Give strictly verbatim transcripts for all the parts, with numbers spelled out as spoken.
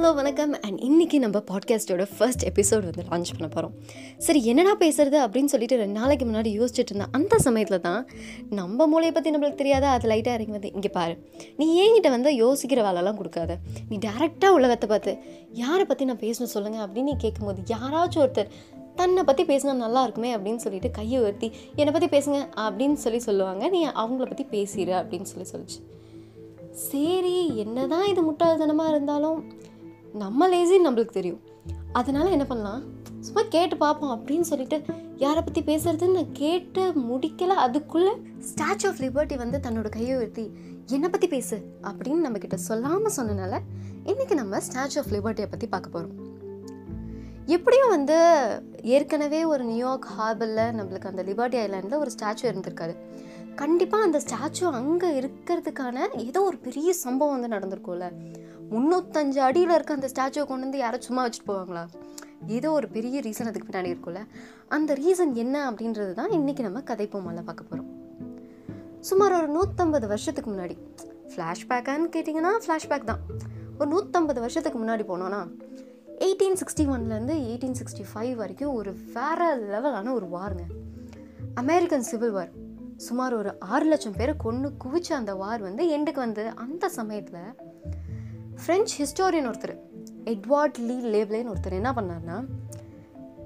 Hello வணக்கம். And இன்றைக்கி நம்ம பாட்காஸ்ட்டோட ஃபர்ஸ்ட் எபிசோட் வந்து லான்ச் பண்ண போகிறோம். சரி, என்னடா பேசுகிறது அப்படின்னு சொல்லிட்டு ரெண்டு நாளைக்கு முன்னாடி யோசிச்சுட்டு இருந்தேன். அந்த சமயத்தில் தான் நம்ம மூளையை பற்றி நம்மளுக்கு தெரியாத அது லைட்டாக இறங்கி வந்து, இங்கே பாரு, நீ ஏங்கிட்ட வந்து யோசிக்கிற வேலைலாம் கொடுக்காத, நீ டேரெக்டாக உலகத்தை பார்த்து யாரை பற்றி நான் பேசணும் சொல்லுங்கள் அப்படின்னு நீ கேட்கும்போது யாராச்சும் ஒருத்தர் தன்னை பற்றி பேசினா நல்லா இருக்குமே அப்படின்னு சொல்லிட்டு கையை உயர்த்தி என்னை பற்றி பேசுங்க அப்படின்னு சொல்லி சொல்லுவாங்க. நீ அவங்கள பற்றி பேசிடு அப்படின்னு சொல்லி சொல்லிச்சு. சரி, என்ன தான் இது முட்டாள்தனமாக இருந்தாலும் நம்ம லேசின்னு நம்மளுக்கு தெரியும். அதனால் என்ன பண்ணலாம், சும்மா கேட்டு பார்ப்போம் அப்படின்னு சொல்லிட்டு யாரை பற்றி பேசுகிறதுன்னு நான் கேட்டு முடிக்கலை, அதுக்குள்ளே ஸ்டாச்சு ஆஃப் லிபர்ட்டி வந்து தன்னோட கையை உயர்த்தி என்னை பற்றி பேசு அப்படின்னு நம்மக்கிட்ட சொல்லாமல் சொன்னனால இன்றைக்கி நம்ம ஸ்டாச்சு ஆஃப் லிபர்ட்டியை பற்றி பார்க்க போகிறோம். எப்படியும் வந்து ஏற்கனவே ஒரு நியூயார்க் ஹார்பரில் நம்மளுக்கு அந்த லிபர்ட்டி ஐலாண்டில் ஒரு ஸ்டாச்சு இருந்திருக்காரு. கண்டிப்பாக அந்த ஸ்டாச்சு அங்கே இருக்கிறதுக்கான ஏதோ ஒரு பெரிய சம்பவம் வந்து நடந்திருக்கும்ல. முந்நூற்றஞ்சு அடியில் இருக்க அந்த ஸ்டாச்சுவை கொண்டு வந்து யாரும் சும்மா வச்சுட்டு போவாங்களா? ஏதோ ஒரு பெரிய ரீசன் அதுக்கு பின்னாடி இருக்கும்ல. அந்த ரீசன் என்ன அப்படின்றது தான் இன்றைக்கி நம்ம கதைப்போமால பார்க்க போகிறோம். சுமார் ஒரு நூற்றம்பது வருஷத்துக்கு முன்னாடி, ஃப்ளாஷ்பேக்கான்னு கேட்டிங்கன்னா ஃப்ளாஷ்பேக் தான், ஒரு நூற்றம்பது வருஷத்துக்கு முன்னாடி போனோன்னா எயிட்டீன் சிக்ஸ்டி ஒன்லேருந்து எயிட்டீன் சிக்ஸ்டி ஃபைவ் வரைக்கும் ஒரு வேறு லெவலான ஒரு வாருங்க. American civil war. சுமார் ஒரு ஆறு லட்சம் பேரை கொன்று குவிச்ச அந்த வார் வந்து எண்டுக்கு வந்து அந்த சமயத்தில் ஃப்ரெஞ்ச் ஹிஸ்டோரியன் ஒருத்தர் எட்வார்ட் லீ லேப்லேன்னு ஒருத்தர் என்ன பண்ணார்னா,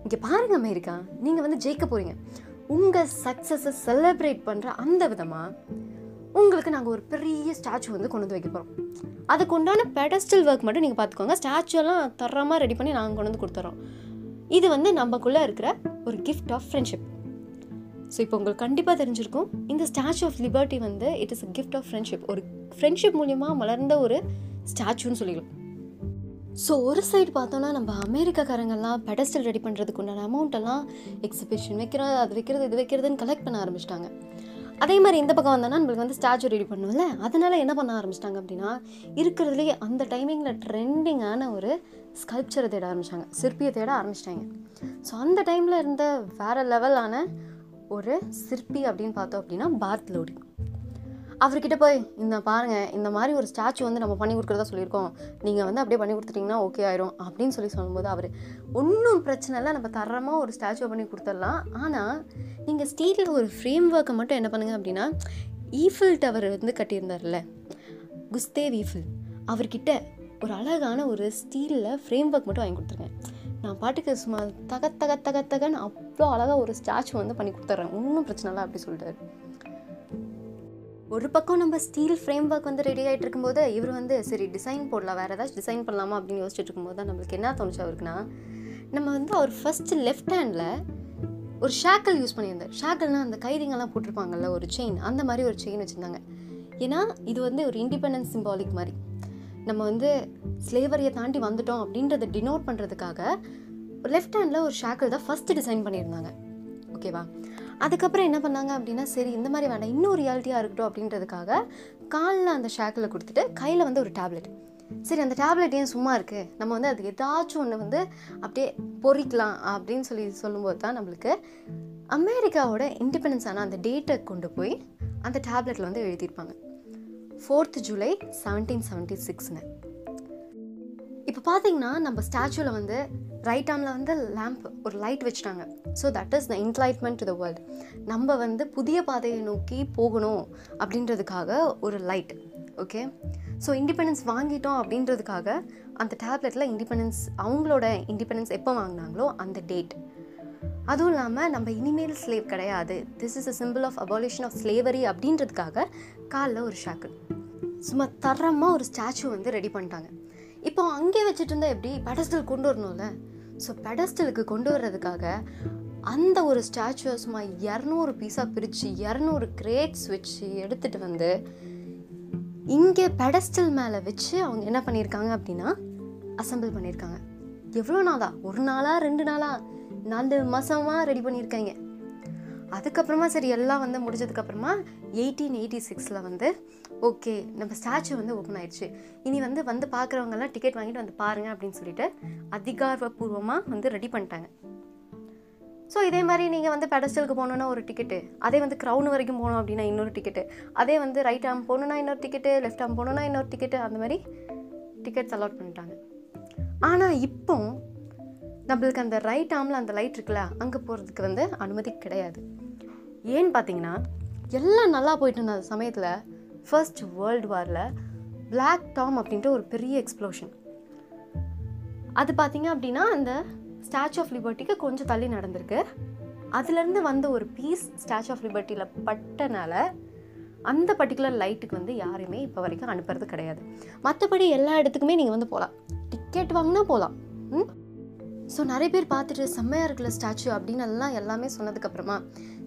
இங்கே பாருங்கள் அமெரிக்கா, நீங்கள் வந்து ஜெயிக்க போகிறீங்க, உங்கள் சக்ஸஸை செலிப்ரேட் பண்ணுற அந்த விதமாக உங்களுக்கு நாங்கள் ஒரு பெரிய ஸ்டாச்சு வந்து கொண்டு வந்து வைக்க போகிறோம். அதுக்கு உண்டான பெடஸ்டல் ஒர்க் மட்டும் நீங்கள் பார்த்துக்கோங்க, ஸ்டாச்சுவெல்லாம் தரமாக ரெடி பண்ணி நாங்கள் கொண்டு வந்து கொடுத்துறோம். இது வந்து நம்மக்குள்ளே இருக்கிற ஒரு கிஃப்ட் ஆஃப் ஃப்ரெண்ட்ஷிப். ஸோ இப்போ உங்களுக்கு கண்டிப்பாக தெரிஞ்சிருக்கும், இந்த ஸ்டாச்சு ஆஃப் லிபர்ட்டி வந்து it is a gift of friendship, ஒரு ஃப்ரெண்ட்ஷிப் மூலியமாக மலர்ந்த ஒரு ஸ்டாச்சுன்னு சொல்லிடலாம். ஸோ ஒரு சைடு பார்த்தோன்னா நம்ம அமெரிக்காக்காரங்கெல்லாம் பெடஸ்டல் ரெடி பண்ணுறதுக்கு உண்டான அமௌண்ட்டெல்லாம் எக்ஸிபிஷன் வைக்கிறது, அது வைக்கிறது, இது வைக்கிறதுன்னு கலெக்ட் பண்ண ஆரம்பிச்சிட்டாங்க. அதே மாதிரி இந்த பக்கம் வந்தோன்னா நம்மளுக்கு வந்து ஸ்டாச்சு ரெடி பண்ணுவோம்ல, அதனால் என்ன பண்ண ஆரம்பிச்சிட்டாங்க அப்படின்னா, இருக்கிறதுலேயே அந்த டைமிங்கில் ட்ரெண்டிங்கான ஒரு ஸ்கல்ப்சரை தேட ஆரம்பித்தாங்க, சிற்பியை தேட ஆரம்பிச்சிட்டாங்க. ஸோ அந்த டைமில் இருந்த வேறு லெவலான ஒரு சிற்பி அப்படின்னு பார்த்தோம் அப்படின்னா பார்த்லோடி. அவர்கிட்ட போய், இந்த பாருங்கள், இந்த மாதிரி ஒரு ஸ்டாச்சு வந்து நம்ம பண்ணி கொடுக்குறதா சொல்லியிருக்கோம், நீங்கள் வந்து அப்படியே பண்ணி கொடுத்துட்டிங்கன்னா ஓகே ஆயிரும் அப்படின்னு சொல்லி சொல்லும்போது அவர், ஒன்றும் பிரச்சனை இல்லை, நம்ம தரமாக ஒரு ஸ்டாச்சுவை பண்ணி கொடுத்துடலாம், ஆனால் நீங்கள் ஸ்டீலில் ஒரு ஃப்ரேம் ஒர்க்கை மட்டும் என்ன பண்ணுங்கள் அப்படின்னா, ஈஃபில் டவர் வந்து கட்டியிருந்தார்ல குஸ்தேவ் ஈஃபில், அவர்கிட்ட ஒரு அழகான ஒரு ஸ்டீலில் ஃப்ரேம் ஒர்க் மட்டும் வாங்கி கொடுத்துருக்கேன், நான் பாட்டுக்கு சும்மா தக தக தக தகன்னு அவ்வளோ அழகாக ஒரு ஸ்டாச்சு வந்து பண்ணி கொடுத்துட்றேன், ஒன்றும் பிரச்சனை இல்லை அப்படி சொல்லிட்டாரு. ஒரு பக்கம் நம்ம ஸ்டீல் ஃப்ரேம் ஒர்க் வந்து ரெடி ஆகிட்டு இருக்கும்போது இவர் வந்து, சரி டிசைன் போடலாம், வேறு ஏதாச்சும் டிசைன் பண்ணலாமா அப்படின்னு யோசிச்சுட்டு இருக்கும்போது தான் நம்மளுக்கு என்ன தோணுச்சு அவருக்குன்னா, நம்ம வந்து அவர் ஃபஸ்ட்டு லெஃப்ட் ஹேண்டில் ஒரு ஷேக்கல் யூஸ் பண்ணியிருந்தார். ஷேக்கல்னால் அந்த கைதிங்கெல்லாம் போட்டிருப்பாங்கள்ல ஒரு செயின், அந்த மாதிரி ஒரு செயின் வச்சுருந்தாங்க. ஏன்னா இது வந்து ஒரு இண்டிபெண்டன்ஸ் சிம்பாலிக் மாதிரி, நம்ம வந்து ஸ்லேவரியை தாண்டி வந்துட்டோம் அப்படின்றத டினோட் பண்ணுறதுக்காக லெஃப்ட் ஹேண்டில் ஒரு ஷேக்கல் தான் ஃபஸ்ட்டு டிசைன் பண்ணியிருந்தாங்க, ஓகேவா? அதுக்கப்புறம் என்ன பண்ணாங்க அப்படின்னா, சரி இந்த மாதிரி வேண்டாம், இன்னும் ரியாலிட்டியாக இருக்கட்டும் அப்படின்றதுக்காக காலில் அந்த ஷேக்கில் கொடுத்துட்டு கையில் வந்து ஒரு டேப்லெட். சரி, அந்த டேப்லெட் ஏன் சும்மா இருக்குது, நம்ம வந்து அது ஏதாச்சும் ஒன்று வந்து அப்படியே பொறிக்கலாம் அப்படின்னு சொல்லி சொல்லும்போது தான் நம்மளுக்கு அமெரிக்காவோட இண்டிபெண்டன்ஸ் ஆன அந்த டேட்டை கொண்டு போய் அந்த டேப்லெட்டில் வந்து எழுதியிருப்பாங்க ஃபோர்த் ஜூலை செவன்டீன் செவன்ட்டி சிக்ஸ்னு. இப்போ பார்த்தீங்கன்னா நம்ம ஸ்டாச்சுவில் வந்து ரைட் ஆர்மில் வந்து லேம்ப் ஒரு லைட் வச்சுட்டாங்க. So that is the enlightenment to the world. நம்ம வந்து புதிய பாதையை நோக்கி போகணும் அப்படின்றதுக்காக ஒரு லைட், ஓகே? ஸோ இண்டிபெண்டன்ஸ் வாங்கிட்டோம் அப்படின்றதுக்காக அந்த டேப்லெட்டில் இண்டிபெண்டன்ஸ், அவங்களோட இண்டிபெண்டன்ஸ் எப்போ வாங்கினாங்களோ அந்த டேட். அதுவும் இல்லாமல் நம்ம இனிமேல் ஸ்லேவ் கிடையாது, this is a symbol of abolition of slavery அப்படின்றதுக்காக காலில் ஒரு ஷாக்கிள், சும்மா தரமாக ஒரு ஸ்டாச்சு வந்து ரெடி பண்ணிட்டாங்க. இப்போ அங்கே வச்சுட்டு இருந்தால் எப்படி, பெடஸ்டல் கொண்டு வரணும்ல. ஸோ பெடஸ்டலுக்கு கொண்டு வர்றதுக்காக அந்த ஒரு ஸ்டாச்சுவை சும்மா இரநூறு பீஸாக பிரித்து இரநூறு கிரேட்ஸ் வச்சு எடுத்துகிட்டு வந்து இங்கே பெடஸ்டல் மேலே வச்சு அவங்க என்ன பண்ணியிருக்காங்க அப்படின்னா அசம்பிள் பண்ணியிருக்காங்க. எவ்வளோ நாளா, ஒரு நாளாக ரெண்டு நாளாக நாலு மாதமாக ரெடி பண்ணியிருக்காங்க. அதுக்கப்புறமா சரி எல்லாம் வந்து முடிஞ்சதுக்கப்புறமா எயிட்டீன் எயிட்டி சிக்ஸில் வந்து ஓகே நம்ம ஸ்டாச்சு வந்து ஓப்பன் ஆயிடுச்சு, இனி வந்து வந்து பார்க்குறவங்கெல்லாம் டிக்கெட் வாங்கிட்டு வந்து பாருங்கள் அப்படின்னு சொல்லிட்டு அதிகாரப்பூர்வமாக வந்து ரெடி பண்ணிட்டாங்க. ஸோ இதே மாதிரி நீங்கள் வந்து பெடஸ்டலுக்கு போகணுன்னா ஒரு டிக்கெட்டு, அதே வந்து க்ரௌன் வரைக்கும் போகணும் அப்படின்னா இன்னொரு டிக்கெட்டு, அதே வந்து ரைட் ஆர்ம் போகணுன்னா இன்னொரு டிக்கெட்டு, லெஃப்ட் ஆர்ம் போகணுன்னா இன்னொரு டிக்கெட்டு, அந்த மாதிரி டிக்கெட்ஸ் அலாட் பண்ணிட்டாங்க. ஆனால் இப்போ நம்மளுக்கு அந்த ரைட் ஆர்மில் அந்த லைட் இருக்குல்ல, அங்கே போகிறதுக்கு வந்து அனுமதி கிடையாது. ஏன்னு பார்த்தீங்கன்னா, எல்லாம் நல்லா போயிட்டு இருந்த சமயத்தில் ஃபர்ஸ்ட் வேர்ல்டு வாரில் பிளாக் டாம் அப்படின்ற ஒரு பெரிய எக்ஸ்ப்ளோஷன். அது பார்த்திங்க அப்படின்னா அந்த ஸ்டாச்சு ஆஃப் லிபர்ட்டிக்கு கொஞ்சம் தள்ளி நடந்திருக்கு. அதுலேருந்து வந்த ஒரு பீஸ் ஸ்டாச்சு ஆஃப் லிபர்ட்டியில் பட்டனால அந்த பர்டிகுலர் லைட்டுக்கு வந்து யாரையுமே இப்போ வரைக்கும் அனுப்புறது கிடையாது. மற்றபடி எல்லா இடத்துக்குமே நீங்கள் வந்து போகலாம், டிக்கெட் வாங்கினா போகலாம். ம் ஸோ நிறைய பேர் பார்த்துட்டு செம்மையாக இருக்கிற ஸ்டாச்சு அப்படின்னு எல்லாம் எல்லாமே சொன்னதுக்கப்புறமா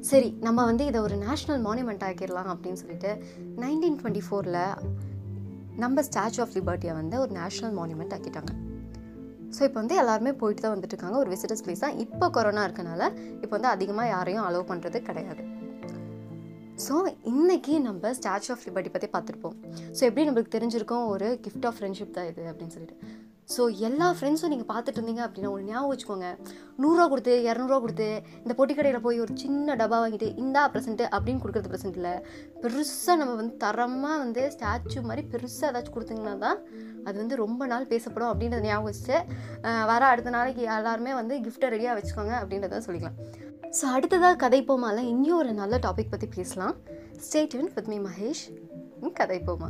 சரி நம்ம வந்து இதை ஒரு நேஷ்னல் மானுமெண்ட் ஆக்கிடலாம் அப்படின்னு சொல்லிட்டு நைன்டீன் டுவெண்ட்டி ஃபோரில் நம்ம ஸ்டாச்சு ஆஃப் லிபர்ட்டியை வந்து ஒரு நேஷ்னல் மானுமெண்ட் ஆக்கிட்டாங்க. ஸோ இப்போ வந்து எல்லாருமே போயிட்டு தான் வந்துட்டு இருக்காங்க. ஒரு விசிட்டர்ஸ் பிளேஸ் தான். இப்போ கொரோனா இருக்கனால இப்போ வந்து அதிகமாக யாரையும் அலோவ் பண்ணுறது கிடையாது. ஸோ இன்றைக்கி நம்ம ஸ்டாச்சு ஆஃப் லிபர்ட்டி பற்றி பார்த்துருப்போம். ஸோ எப்படி நம்மளுக்கு தெரிஞ்சிருக்கோம், ஒரு கிஃப்ட் ஆஃப் ஃப்ரெண்ட்ஷிப் தான் இது அப்படின்னு சொல்லிட்டு. ஸோ எல்லா ஃப்ரெண்ட்ஸும் நீங்கள் பார்த்துட்டு இருந்தீங்க அப்படின்னா ஒரு ஞாபகம் வச்சுக்கோங்க, நூறுரூவா கொடுத்து இரநூறுவா கொடுத்து இந்த பொட்டி கடையில் போய் ஒரு சின்ன டப்பா வாங்கிட்டு இந்தா ப்ரெசென்ட்டு அப்படின்னு கொடுக்குறது ப்ரெசென்ட் இல்லை, பெருசாக நம்ம வந்து தரமாக வந்து ஸ்டாச்சு மாதிரி பெருசாக ஏதாச்சும் கொடுத்தீங்கன்னா தான் அது வந்து ரொம்ப நாள் பேசப்படும் அப்படின்றத ஞாபகம் வச்சுட்டு வர அடுத்த நாளைக்கு எல்லாருமே வந்து கிஃப்ட்டை ரெடியாக வச்சுக்கோங்க அப்படின்றத சொல்லிக்கலாம். ஸோ அடுத்ததாக கதைப்போமால இன்னும் ஒரு நல்ல டாபிக் பற்றி பேசலாம். Stay tune with me Mahesh. கதைப்போமா.